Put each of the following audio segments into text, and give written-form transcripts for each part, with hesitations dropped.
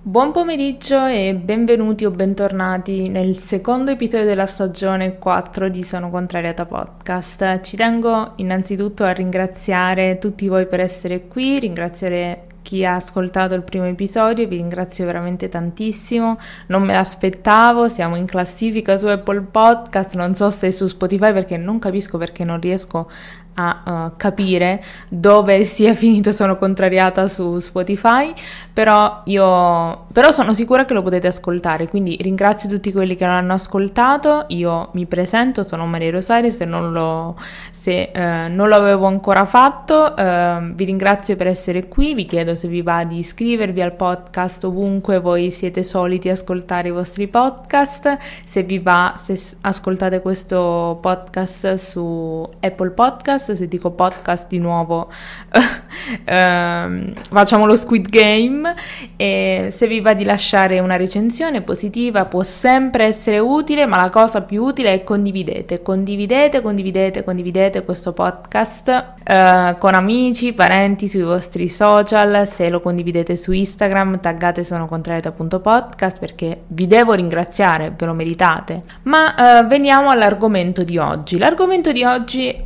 Buon pomeriggio e benvenuti o bentornati nel secondo episodio della stagione 4 di Sono Contrariata Podcast. Ci tengo innanzitutto a ringraziare tutti voi per essere qui, ringraziare chi ha ascoltato il primo episodio, vi ringrazio veramente tantissimo, non me l'aspettavo, siamo in classifica su Apple Podcast, non so se è su Spotify perché non capisco perché non riesco a capire dove sia finito Sono Contrariata su Spotify, però sono sicura che lo potete ascoltare, quindi ringrazio tutti quelli che l'hanno ascoltato. Io mi presento, sono Maria Rosaria, se non lo avevo ancora fatto. Vi ringrazio per essere qui, vi chiedo se vi va di iscrivervi al podcast ovunque voi siete soliti ascoltare i vostri podcast, se vi va, se ascoltate questo podcast su Apple Podcast. Se dico podcast di nuovo facciamo lo Squid Game, e se vi va di lasciare una recensione positiva può sempre essere utile, ma la cosa più utile è condividete questo podcast con amici, parenti, sui vostri social. Se lo condividete su Instagram taggate sonocontrariata.podcast perché vi devo ringraziare, ve lo meritate. Ma veniamo all'argomento di oggi.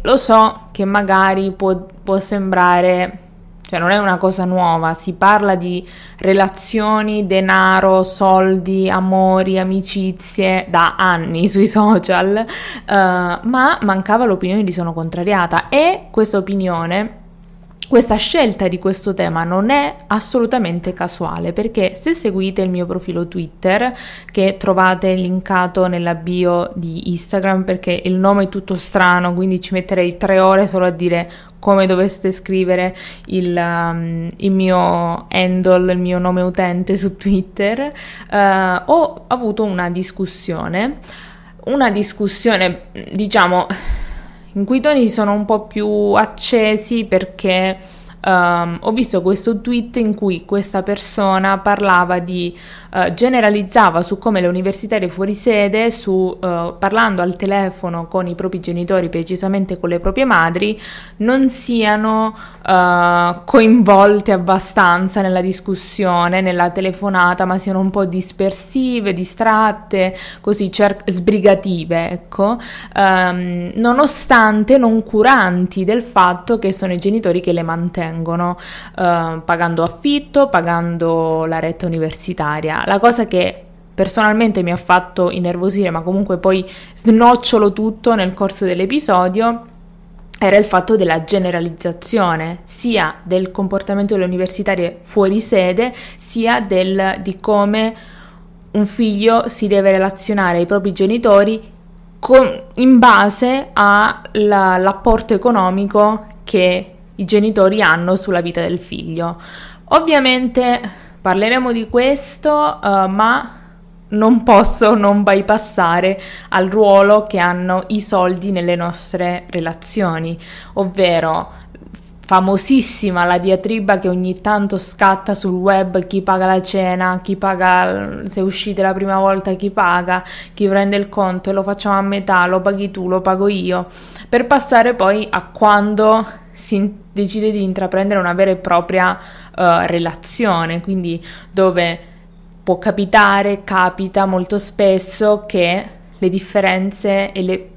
Lo so che magari può sembrare, cioè non è una cosa nuova, si parla di relazioni, denaro, soldi, amori, amicizie da anni sui social, ma mancava l'opinione di Sono Contrariata, e questa opinione, questa scelta di questo tema non è assolutamente casuale, perché se seguite il mio profilo Twitter, che trovate linkato nella bio di Instagram, perché il nome è tutto strano, quindi ci metterei 3 ore solo a dire come doveste scrivere il mio handle, il mio nome utente su Twitter, ho avuto una discussione diciamo in cui i toni sono un po' più accesi, perché ho visto questo tweet in cui questa persona parlava di generalizzava su come le universitarie fuori sede, parlando al telefono con i propri genitori, precisamente con le proprie madri, non siano coinvolte abbastanza nella discussione, nella telefonata, ma siano un po' dispersive, distratte, così sbrigative, ecco, nonostante non curanti del fatto che sono i genitori che le mantengono, pagando affitto, pagando la retta universitaria. La cosa che personalmente mi ha fatto innervosire, ma comunque poi snocciolo tutto nel corso dell'episodio, era il fatto della generalizzazione sia del comportamento delle universitarie fuori sede, sia di come un figlio si deve relazionare ai propri genitori in base all'apporto economico che i genitori hanno sulla vita del figlio. Ovviamente parleremo di questo, ma non posso non bypassare al ruolo che hanno i soldi nelle nostre relazioni, ovvero famosissima la diatriba che ogni tanto scatta sul web: chi paga la cena, chi paga se uscite la prima volta, chi paga, chi prende il conto e lo facciamo a metà, lo paghi tu, lo pago io, per passare poi a quando si decide di intraprendere una vera e propria relazione, quindi dove può capita molto spesso che le differenze e le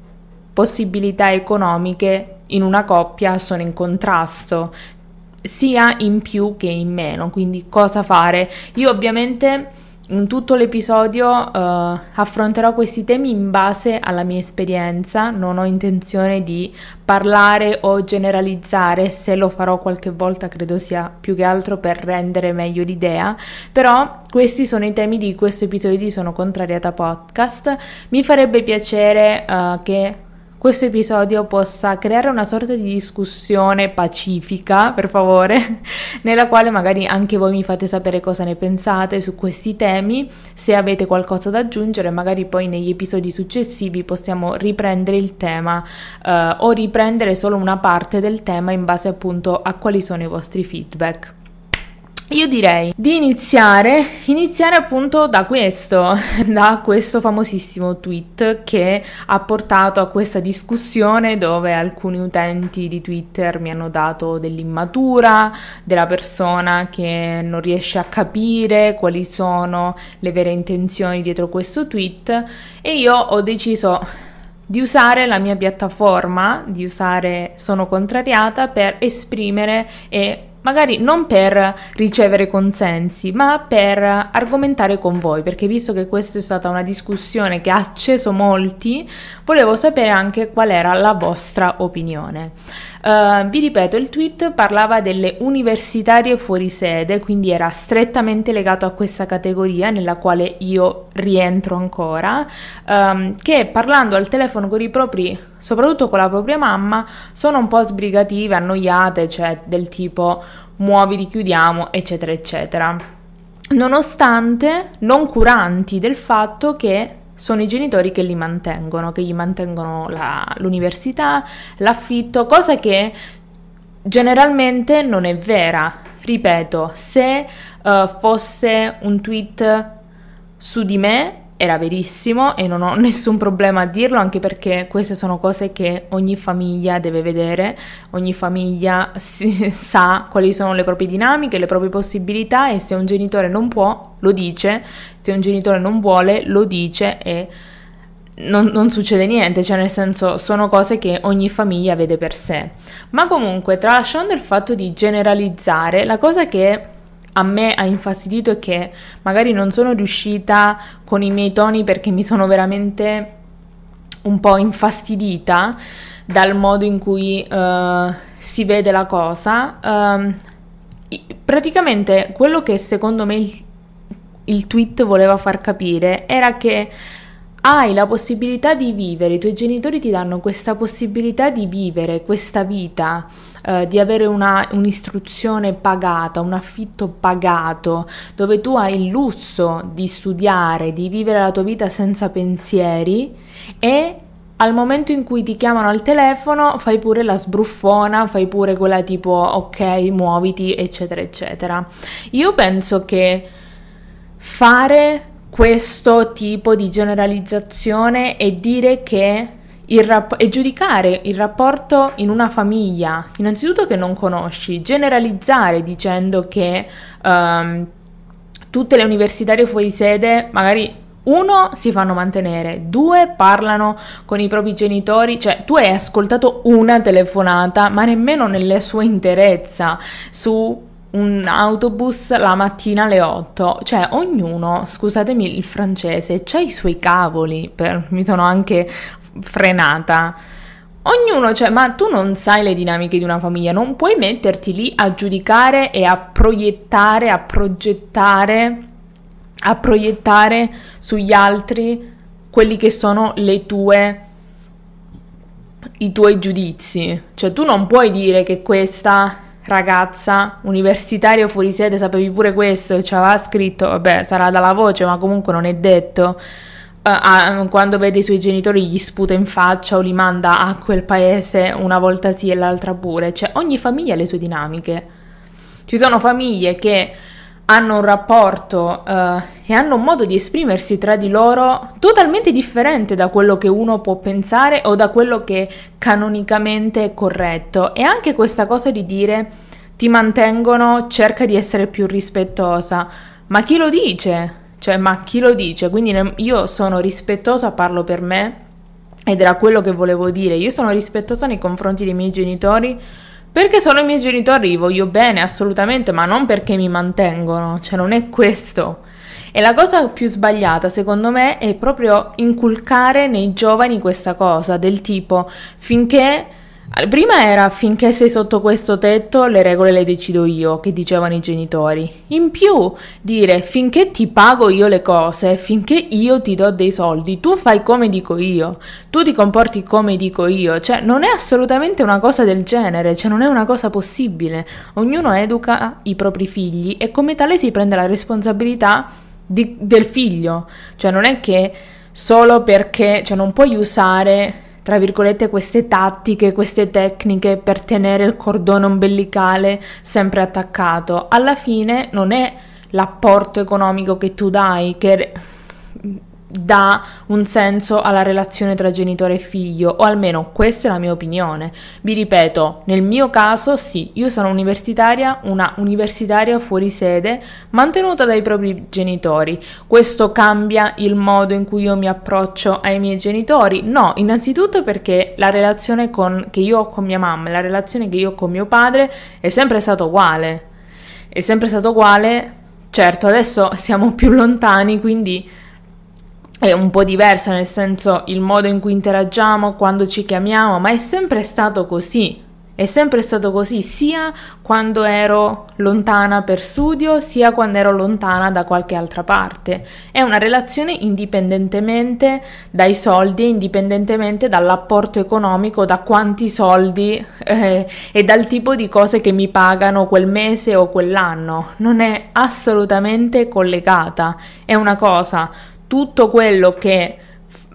possibilità economiche in una coppia sono in contrasto, sia in più che in meno. Quindi cosa fare? Io ovviamente in tutto l'episodio affronterò questi temi in base alla mia esperienza, non ho intenzione di parlare o generalizzare. Se lo farò qualche volta credo sia più che altro per rendere meglio l'idea, però questi sono i temi di questo episodio di Sono Contrariata Podcast. Mi farebbe piacere che questo episodio possa creare una sorta di discussione pacifica, per favore, nella quale magari anche voi mi fate sapere cosa ne pensate su questi temi, se avete qualcosa da aggiungere, magari poi negli episodi successivi possiamo riprendere il tema o riprendere solo una parte del tema in base appunto a quali sono i vostri feedback. Io direi di iniziare appunto da questo famosissimo tweet che ha portato a questa discussione, dove alcuni utenti di Twitter mi hanno dato dell'immatura, della persona che non riesce a capire quali sono le vere intenzioni dietro questo tweet, e io ho deciso di usare la mia piattaforma, di usare Sono Contrariata per esprimere e magari non per ricevere consensi, ma per argomentare con voi, perché visto che questa è stata una discussione che ha acceso molti, volevo sapere anche qual era la vostra opinione. Vi ripeto, il tweet parlava delle universitarie fuori sede, quindi era strettamente legato a questa categoria nella quale io rientro ancora, che parlando al telefono con i propri, soprattutto con la propria mamma, sono un po' sbrigative, annoiate, cioè del tipo muoviti, chiudiamo, eccetera eccetera, nonostante non curanti del fatto che sono i genitori che li mantengono, che gli mantengono l'università, l'affitto, cosa che generalmente non è vera. Ripeto, se fosse un tweet su di me era verissimo e non ho nessun problema a dirlo, anche perché queste sono cose che ogni famiglia deve vedere, ogni famiglia sa quali sono le proprie dinamiche, le proprie possibilità, e se un genitore non può lo dice, se un genitore non vuole lo dice e non succede niente, cioè nel senso sono cose che ogni famiglia vede per sé. Ma comunque, tralasciando il fatto di generalizzare, la cosa che a me ha infastidito è che magari non sono riuscita con i miei toni, perché mi sono veramente un po' infastidita dal modo in cui si vede la cosa. Praticamente quello che secondo me il tweet voleva far capire era che hai la possibilità di vivere, i tuoi genitori ti danno questa possibilità di vivere questa vita, di avere un'istruzione pagata, un affitto pagato, dove tu hai il lusso di studiare, di vivere la tua vita senza pensieri, e al momento in cui ti chiamano al telefono fai pure la sbruffona, fai pure quella tipo ok, muoviti, eccetera eccetera. Io penso che fare questo tipo di generalizzazione e dire che e giudicare il rapporto in una famiglia, innanzitutto che non conosci, generalizzare dicendo che tutte le universitarie fuori sede magari uno si fanno mantenere, due parlano con i propri genitori, cioè tu hai ascoltato una telefonata, ma nemmeno nella sua interezza, su un autobus la mattina alle 8, cioè ognuno, scusatemi il francese, c'ha i suoi cavoli, mi sono anche frenata, ognuno, cioè, ma tu non sai le dinamiche di una famiglia, non puoi metterti lì a giudicare e a proiettare, a progettare, a proiettare sugli altri quelli che sono i tuoi giudizi, cioè tu non puoi dire che questa ragazza universitaria fuori sede, sapevi pure questo e ci aveva scritto, vabbè sarà dalla voce ma comunque non è detto, quando vede i suoi genitori gli sputa in faccia o li manda a quel paese una volta sì e l'altra pure, cioè ogni famiglia ha le sue dinamiche, ci sono famiglie che hanno un rapporto e hanno un modo di esprimersi tra di loro totalmente differente da quello che uno può pensare o da quello che canonicamente è corretto. E anche questa cosa di dire ti mantengono, cerca di essere più rispettosa, ma chi lo dice? Cioè, ma chi lo dice? Quindi io sono rispettosa, parlo per me, ed era quello che volevo dire, io sono rispettosa nei confronti dei miei genitori, perché sono i miei genitori, li voglio bene assolutamente, ma non perché mi mantengono, cioè non è questo. E la cosa più sbagliata secondo me è proprio inculcare nei giovani questa cosa del tipo finché sei sotto questo tetto le regole le decido io, che dicevano i genitori, in più dire finché ti pago io le cose, finché io ti do dei soldi, tu fai come dico io, tu ti comporti come dico io, cioè non è assolutamente una cosa del genere, cioè non è una cosa possibile, ognuno educa i propri figli e come tale si prende la responsabilità del figlio, cioè non è che solo perché, cioè non puoi usare tra virgolette, queste tattiche, queste tecniche per tenere il cordone ombelicale sempre attaccato. Alla fine non è l'apporto economico che tu dai che dà un senso alla relazione tra genitore e figlio, o almeno questa è la mia opinione. Vi ripeto, nel mio caso sì, io sono universitaria, una universitaria fuori sede, mantenuta dai propri genitori. Questo cambia il modo in cui io mi approccio ai miei genitori? No, innanzitutto perché la relazione che io ho con mia mamma e la relazione che io ho con mio padre è sempre stata uguale. È sempre stato uguale, certo, adesso siamo più lontani, quindi è un po' diversa, nel senso il modo in cui interagiamo, quando ci chiamiamo, ma è sempre stato così. È sempre stato così, sia quando ero lontana per studio, sia quando ero lontana da qualche altra parte. È una relazione indipendentemente dai soldi, indipendentemente dall'apporto economico, da quanti soldi e dal tipo di cose che mi pagano quel mese o quell'anno. Non è assolutamente collegata. È una cosa. Tutto quello che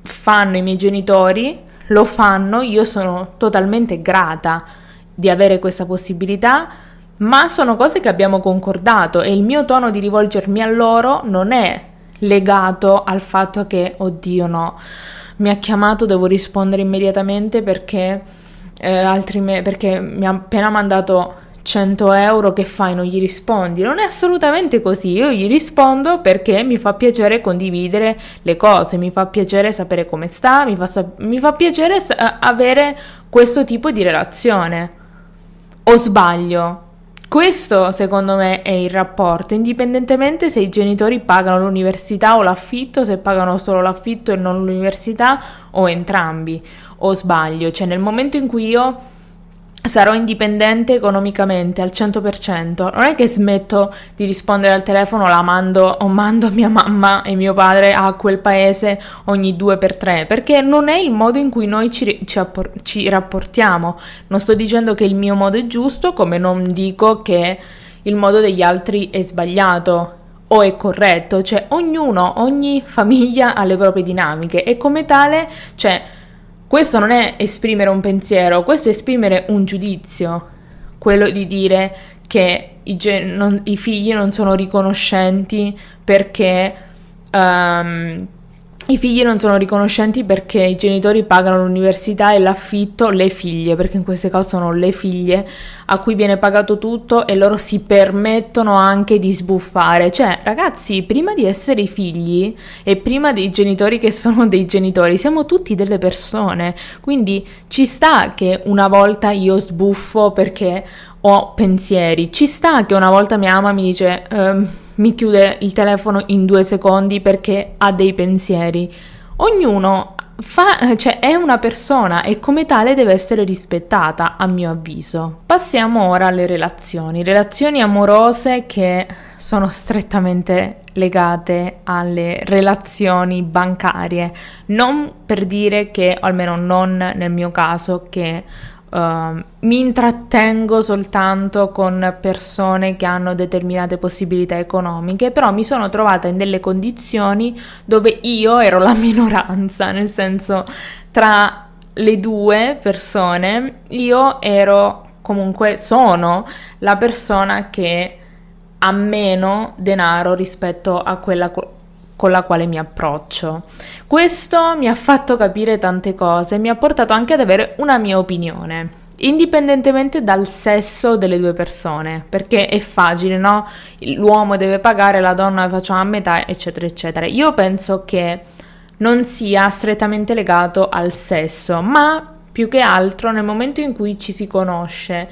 fanno i miei genitori lo fanno, io sono totalmente grata di avere questa possibilità, ma sono cose che abbiamo concordato e il mio tono di rivolgermi a loro non è legato al fatto che, oddio no, mi ha chiamato, devo rispondere immediatamente perché mi ha appena mandato 100 euro, che fai, non gli rispondi? Non è assolutamente così. Io gli rispondo perché mi fa piacere condividere le cose, mi fa piacere sapere come sta, mi fa piacere avere questo tipo di relazione. O sbaglio? Questo secondo me è il rapporto, indipendentemente se i genitori pagano l'università o l'affitto, se pagano solo l'affitto e non l'università, o entrambi. O sbaglio? Cioè, nel momento in cui io sarò indipendente economicamente al 100%, non è che smetto di rispondere al telefono, la mando o mando mia mamma e mio padre a quel paese ogni 2x3, perché non è il modo in cui noi ci rapportiamo. Non sto dicendo che il mio modo è giusto, come non dico che il modo degli altri è sbagliato o è corretto. Cioè, ogni famiglia ha le proprie dinamiche e come tale, cioè, questo non è esprimere un pensiero, questo è esprimere un giudizio, quello di dire che i figli non sono riconoscenti perché i genitori pagano l'università e l'affitto, le figlie, perché in questo caso sono le figlie a cui viene pagato tutto e loro si permettono anche di sbuffare. Cioè, ragazzi, prima di essere i figli e prima dei genitori che sono dei genitori, siamo tutti delle persone, quindi ci sta che una volta io sbuffo perché ho pensieri, ci sta che una volta mia mamma mi dice mi chiude il telefono in 2 secondi perché ha dei pensieri. Ognuno è una persona e come tale deve essere rispettata, a mio avviso. Passiamo ora alle relazioni amorose, che sono strettamente legate alle relazioni bancarie. Non per dire che, o almeno non nel mio caso, che mi intrattengo soltanto con persone che hanno determinate possibilità economiche, però mi sono trovata in delle condizioni dove io ero la minoranza, nel senso, tra le 2 persone io sono la persona che ha meno denaro rispetto a quella con la quale mi approccio. Questo mi ha fatto capire tante cose, mi ha portato anche ad avere una mia opinione, indipendentemente dal sesso delle 2 persone, perché è facile, no? L'uomo deve pagare, la donna faccia a metà, eccetera, eccetera. Io penso che non sia strettamente legato al sesso, ma più che altro nel momento in cui ci si conosce,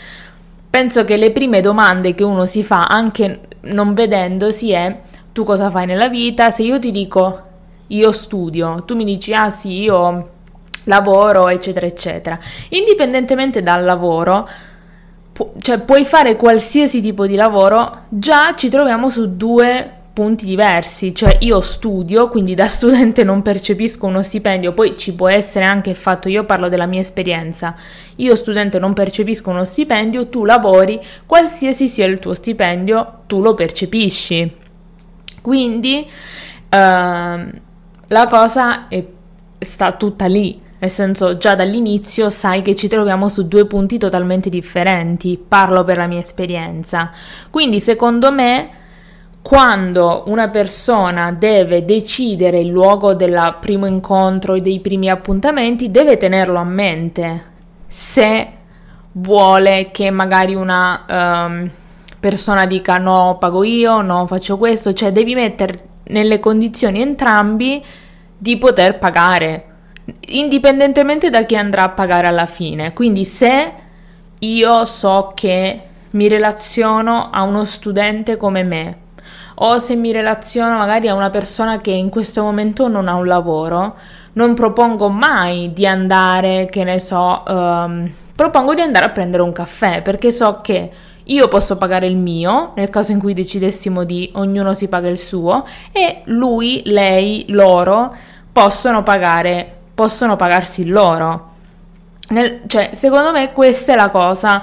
penso che le prime domande che uno si fa, anche non vedendosi, è: tu cosa fai nella vita? Se io ti dico io studio, tu mi dici ah sì, io lavoro, eccetera eccetera, indipendentemente dal lavoro, puoi fare qualsiasi tipo di lavoro, già ci troviamo su 2 punti diversi. Cioè, io studio, quindi da studente non percepisco uno stipendio, poi ci può essere anche il fatto, io parlo della mia esperienza, io studente non percepisco uno stipendio, tu lavori, qualsiasi sia il tuo stipendio tu lo percepisci. Quindi la cosa sta tutta lì. nel senso già dall'inizio sai che ci troviamo su due punti totalmente differenti, parlo per la mia esperienza. Quindi secondo me quando una persona deve decidere il luogo del primo incontro e dei primi appuntamenti deve tenerlo a mente, se vuole che magari una persona dica no, pago io, no, faccio questo, cioè devi mettere nelle condizioni entrambi di poter pagare, indipendentemente da chi andrà a pagare alla fine. Quindi se io so che mi relaziono a uno studente come me, o se mi relaziono magari a una persona che in questo momento non ha un lavoro, non propongo mai di andare, che ne so, propongo di andare a prendere un caffè, perché so che io posso pagare il mio, nel caso in cui decidessimo di ognuno si paga il suo, e lui, lei, loro possono pagarsi il loro. Cioè, secondo me questa è la cosa.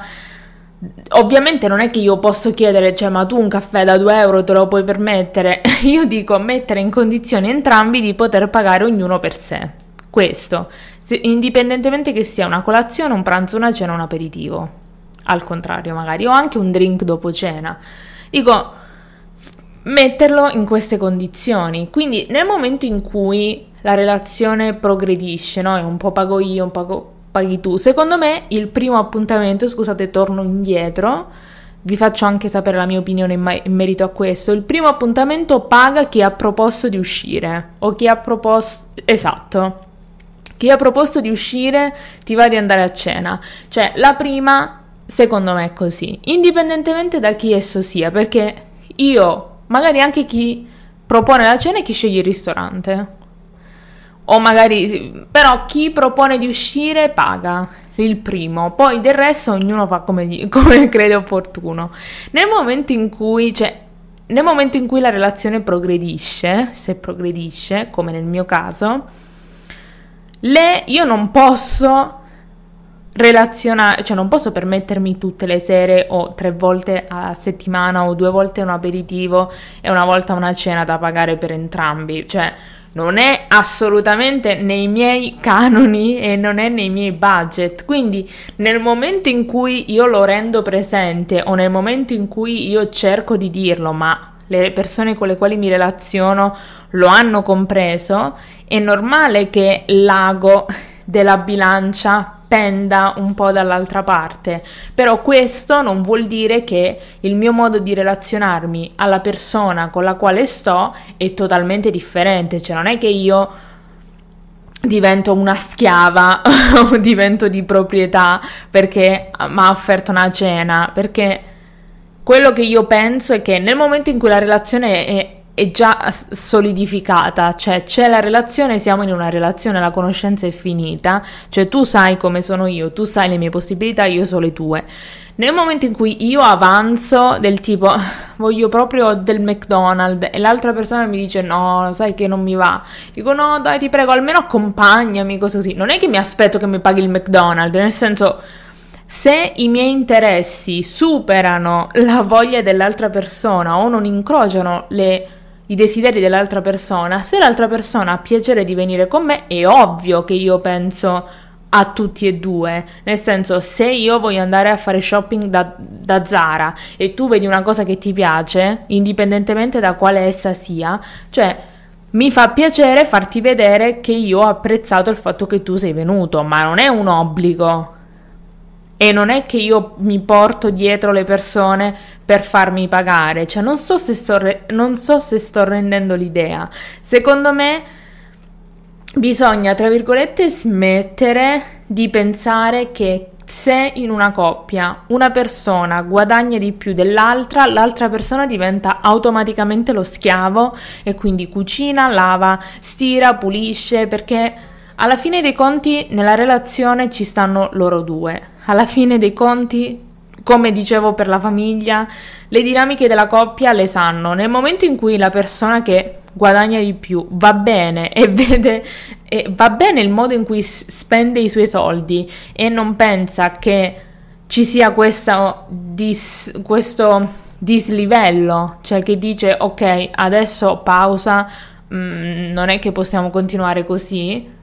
Ovviamente non è che io posso chiedere, cioè, ma tu un caffè da 2 euro te lo puoi permettere? Io dico mettere in condizioni entrambi di poter pagare ognuno per sé. Questo, indipendentemente che sia una colazione, un pranzo, una cena, un aperitivo. Al contrario, magari, o anche un drink dopo cena. Dico, metterlo in queste condizioni. Quindi nel momento in cui la relazione progredisce, no? E un po' pago io, un po' paghi tu. Secondo me il primo appuntamento, scusate, torno indietro, vi faccio anche sapere la mia opinione in merito a questo. Il primo appuntamento paga chi ha proposto di uscire, o chi ha proposto, esatto, chi ha proposto di uscire ti va di andare a cena. Cioè la prima, secondo me, è così, indipendentemente da chi esso sia, perché io, magari anche chi propone la cena e chi sceglie il ristorante, o magari, però chi propone di uscire paga il primo, poi del resto ognuno fa come crede opportuno. Nel momento in cui la relazione progredisce, se progredisce, come nel mio caso, io non posso relazionare, cioè non posso permettermi tutte le sere o 3 volte a settimana o 2 volte un aperitivo e una volta una cena da pagare per entrambi, cioè non è assolutamente nei miei canoni e non è nei miei budget. Quindi nel momento in cui io lo rendo presente, o nel momento in cui io cerco di dirlo, ma le persone con le quali mi relaziono lo hanno compreso, è normale che l'ago della bilancia penda un po' dall'altra parte, però questo non vuol dire che il mio modo di relazionarmi alla persona con la quale sto è totalmente differente, cioè non è che io divento una schiava o divento di proprietà perché mi ha offerto una cena, perché quello che io penso è che nel momento in cui la relazione è già solidificata, cioè c'è la relazione, siamo in una relazione, la conoscenza è finita, cioè tu sai come sono io, tu sai le mie possibilità, io so le tue. Nel momento in cui io avanzo del tipo voglio proprio del McDonald's e l'altra persona mi dice no, sai che non mi va, dico no dai ti prego almeno accompagnami, cose così, non è che mi aspetto che mi paghi il McDonald's, nel senso, se i miei interessi superano la voglia dell'altra persona o non incrociano i desideri dell'altra persona, se l'altra persona ha piacere di venire con me, è ovvio che io penso a tutti e due, nel senso, se io voglio andare a fare shopping da Zara e tu vedi una cosa che ti piace, indipendentemente da quale essa sia, cioè mi fa piacere farti vedere che io ho apprezzato il fatto che tu sei venuto, ma non è un obbligo. E non è che io mi porto dietro le persone per farmi pagare, cioè non so se sto rendendo l'idea. Secondo me bisogna, tra virgolette, smettere di pensare che se in una coppia una persona guadagna di più dell'altra, l'altra persona diventa automaticamente lo schiavo e quindi cucina, lava, stira, pulisce, perché alla fine dei conti nella relazione ci stanno loro due. Alla fine dei conti, come dicevo per la famiglia, le dinamiche della coppia le sanno. Nel momento in cui la persona che guadagna di più va bene e vede e va bene il modo in cui spende i suoi soldi e non pensa che ci sia questo dislivello, cioè che dice ok adesso pausa, non è che possiamo continuare così,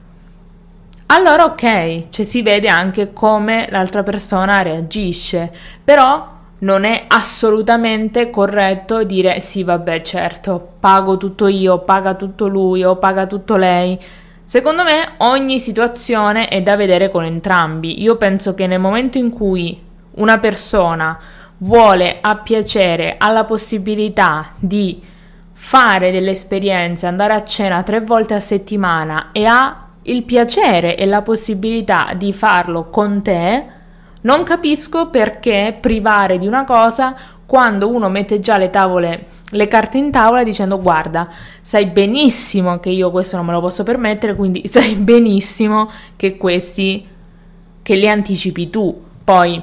allora ok, cioè si vede anche come l'altra persona reagisce, però non è assolutamente corretto dire sì vabbè certo, pago tutto io, paga tutto lui o paga tutto lei. Secondo me ogni situazione è da vedere con entrambi. Io penso che nel momento in cui una persona vuole appiacere alla possibilità di fare delle esperienze, andare a cena 3 volte a settimana e ha il piacere e la possibilità di farlo con te, non capisco perché privare di una cosa quando uno mette già le carte in tavola dicendo guarda, sai benissimo che io questo non me lo posso permettere, quindi sai benissimo che questi che li anticipi tu, poi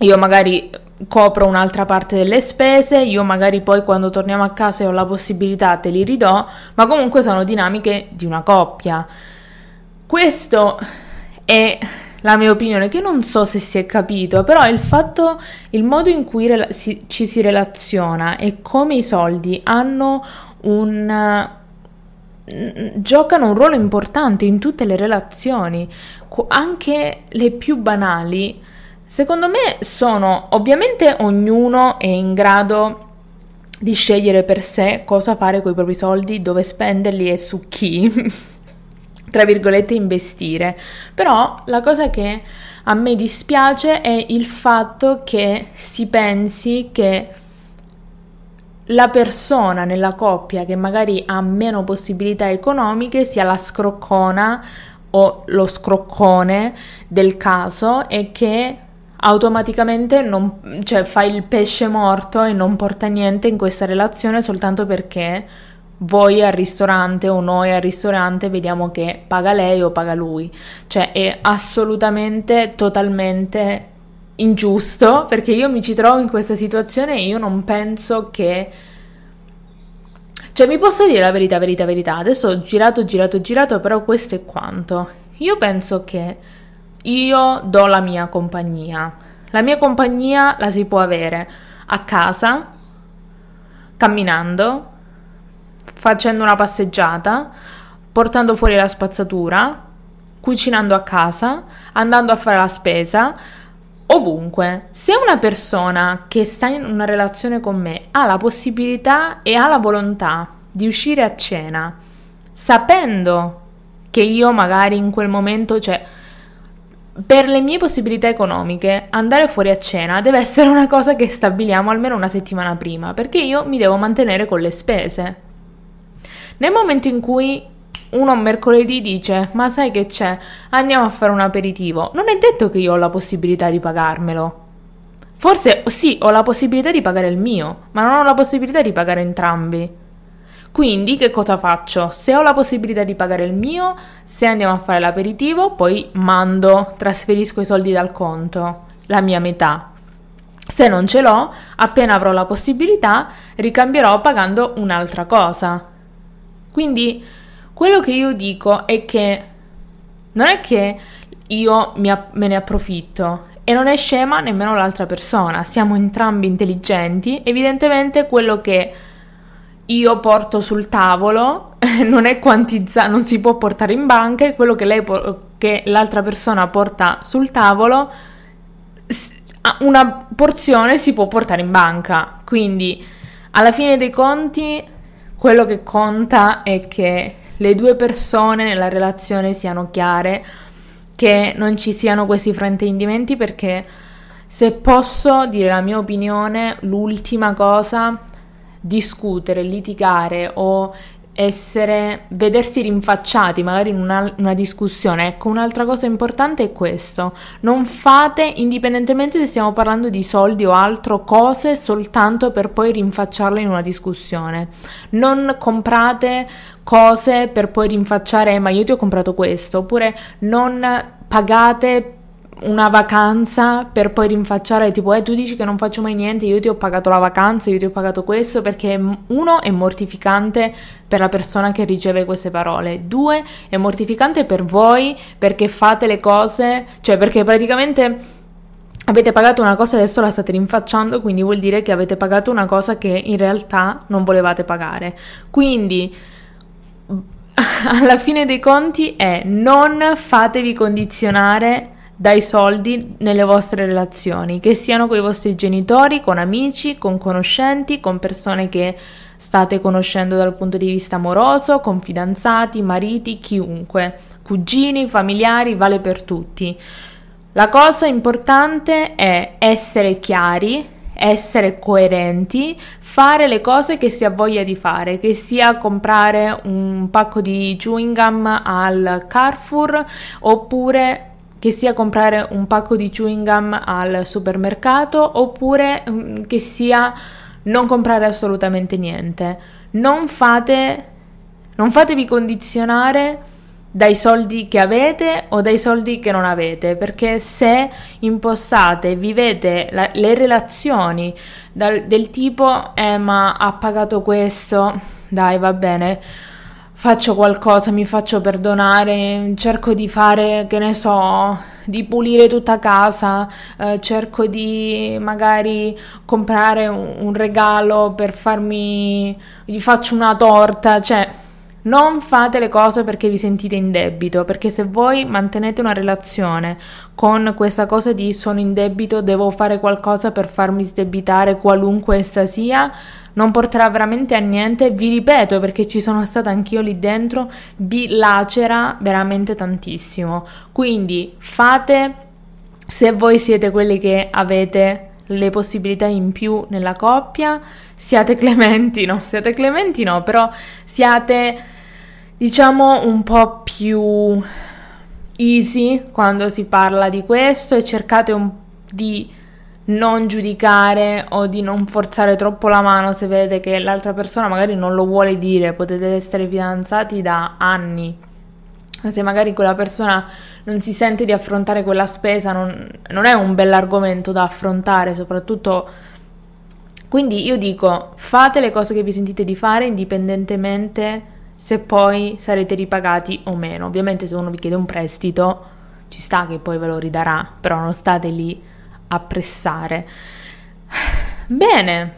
io magari copro un'altra parte delle spese, io magari poi quando torniamo a casa e ho la possibilità te li ridò, ma comunque sono dinamiche di una coppia. Questo è la mia opinione, che non so se si è capito, però il modo in cui ci si relaziona e come i soldi hanno giocano un ruolo importante in tutte le relazioni, anche le più banali, secondo me sono, ovviamente ognuno è in grado di scegliere per sé cosa fare con i propri soldi, dove spenderli e su chi tra virgolette investire, però la cosa che a me dispiace è il fatto che si pensi che la persona nella coppia che magari ha meno possibilità economiche sia la scroccona o lo scroccone del caso e che automaticamente non, cioè, fa il pesce morto e non porta niente in questa relazione soltanto perché voi al ristorante o noi al ristorante vediamo che paga lei o paga lui. Cioè è assolutamente, totalmente ingiusto, perché io mi ci trovo in questa situazione e io non penso che... Cioè mi posso dire la verità, adesso ho girato, però questo è quanto. Io penso che io do la mia compagnia la si può avere a casa, camminando, facendo una passeggiata, portando fuori la spazzatura, cucinando a casa, andando a fare la spesa, ovunque. Se una persona che sta in una relazione con me ha la possibilità e ha la volontà di uscire a cena, sapendo che io magari in quel momento, cioè per le mie possibilità economiche, andare fuori a cena deve essere una cosa che stabiliamo almeno una settimana prima, perché io mi devo mantenere con le spese. Nel momento in cui uno mercoledì dice ma sai che c'è, andiamo a fare un aperitivo, non è detto che io ho la possibilità di pagarmelo. Forse sì, ho la possibilità di pagare il mio, ma non ho la possibilità di pagare entrambi. Quindi che cosa faccio? Se ho la possibilità di pagare il mio, se andiamo a fare l'aperitivo, poi trasferisco i soldi dal conto, la mia metà. Se non ce l'ho, appena avrò la possibilità, ricambierò pagando un'altra cosa. Quindi quello che io dico è che non è che io me ne approfitto e non è scema nemmeno l'altra persona, siamo entrambi intelligenti, evidentemente quello che io porto sul tavolo non è quantizzato, non si può portare in banca, e quello che che l'altra persona porta sul tavolo, una porzione si può portare in banca, quindi alla fine dei conti quello che conta è che le due persone nella relazione siano chiare, che non ci siano questi fraintendimenti, perché se posso dire la mia opinione, l'ultima cosa, discutere, litigare o vedersi rinfacciati magari in una discussione, ecco, un'altra cosa importante è questo: non fate, indipendentemente se stiamo parlando di soldi o altro, cose soltanto per poi rinfacciarle in una discussione. Non comprate cose per poi rinfacciare ma io ti ho comprato questo, oppure non pagate una vacanza per poi rinfacciare tipo tu dici che non faccio mai niente, io ti ho pagato la vacanza, io ti ho pagato questo, perché uno è mortificante per la persona che riceve queste parole, 2 è mortificante per voi perché fate le cose, cioè perché praticamente avete pagato una cosa e adesso la state rinfacciando, quindi vuol dire che avete pagato una cosa che in realtà non volevate pagare. Quindi alla fine dei conti è: non fatevi condizionare dai soldi nelle vostre relazioni, che siano con i vostri genitori, con amici, con conoscenti, con persone che state conoscendo dal punto di vista amoroso, con fidanzati, mariti, chiunque, cugini, familiari, vale per tutti. La cosa importante è essere chiari, essere coerenti, fare le cose che si ha voglia di fare, che sia comprare un pacco di chewing gum al Carrefour, oppure che sia comprare un pacco di chewing gum al supermercato, oppure che sia non comprare assolutamente niente. Non fatevi condizionare dai soldi che avete o dai soldi che non avete, perché se impostate, vivete le relazioni del tipo ma ha pagato questo, dai va bene, faccio qualcosa, mi faccio perdonare, cerco di fare, che ne so, di pulire tutta casa, cerco di magari comprare un regalo per farmi, gli faccio una torta, cioè non fate le cose perché vi sentite in debito, perché se voi mantenete una relazione con questa cosa di sono in debito, devo fare qualcosa per farmi sdebitare, qualunque essa sia, non porterà veramente a niente. Vi ripeto, perché ci sono stata anch'io lì dentro, vi lacera veramente tantissimo. Quindi fate, se voi siete quelli che avete le possibilità in più nella coppia, siate clementi, però siate, diciamo, un po' più easy quando si parla di questo, e cercate di non giudicare o di non forzare troppo la mano se vedete che l'altra persona magari non lo vuole dire. Potete essere fidanzati da anni, ma se magari quella persona non si sente di affrontare quella spesa, non è un bell'argomento da affrontare, soprattutto. Quindi io dico, fate le cose che vi sentite di fare, indipendentemente se poi sarete ripagati o meno. Ovviamente se uno vi chiede un prestito, ci sta che poi ve lo ridarà, però non state lì a pressare. Bene,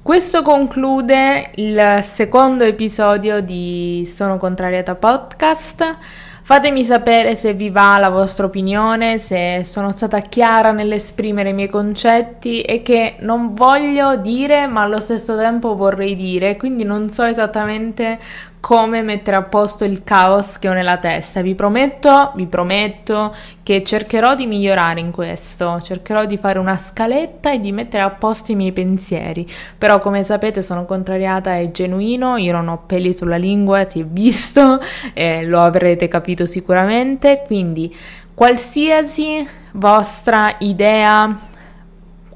questo conclude il secondo episodio di Sono Contrariata Podcast. Fatemi sapere se vi va la vostra opinione, se sono stata chiara nell'esprimere i miei concetti e che non voglio dire ma allo stesso tempo vorrei dire, quindi non so esattamente come mettere a posto il caos che ho nella testa. Vi prometto che cercherò di migliorare in questo, cercherò di fare una scaletta e di mettere a posto i miei pensieri, però come sapete Sono Contrariata è genuino, io non ho peli sulla lingua, si è visto, lo avrete capito sicuramente, quindi qualsiasi vostra idea,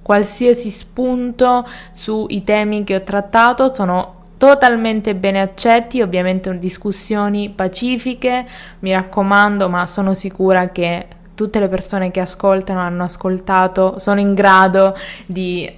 qualsiasi spunto sui temi che ho trattato sono totalmente bene accetti, ovviamente discussioni pacifiche, mi raccomando, ma sono sicura che tutte le persone che ascoltano, hanno ascoltato, sono in grado di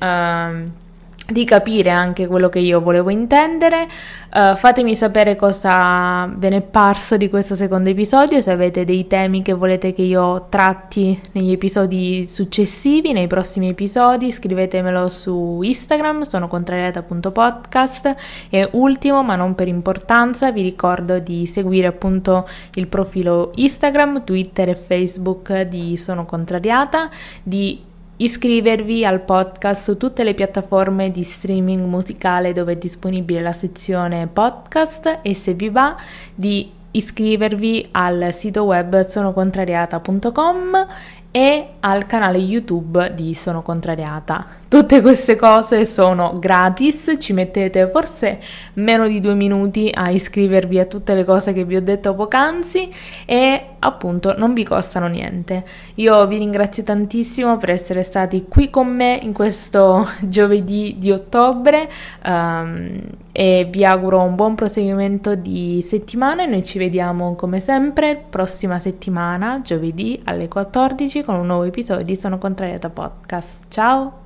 capire anche quello che io volevo intendere. Fatemi sapere cosa ve ne è parso di questo secondo episodio, se avete dei temi che volete che io tratti negli episodi successivi, nei prossimi episodi, scrivetemelo su Instagram, sonocontrariata.podcast. E ultimo, ma non per importanza, vi ricordo di seguire appunto il profilo Instagram, Twitter e Facebook di Sono Contrariata, di iscrivervi al podcast su tutte le piattaforme di streaming musicale dove è disponibile la sezione podcast, e se vi va di iscrivervi al sito web sonocontrariata.com e al canale YouTube di Sono Contrariata. Tutte queste cose sono gratis, ci mettete forse meno di 2 minuti a iscrivervi a tutte le cose che vi ho detto poc'anzi e appunto non vi costano niente. Io vi ringrazio tantissimo per essere stati qui con me in questo giovedì di ottobre, e vi auguro un buon proseguimento di settimana. Noi ci vediamo come sempre prossima settimana, giovedì alle 14, con un nuovo episodio di Sono Contrariata Podcast. Ciao!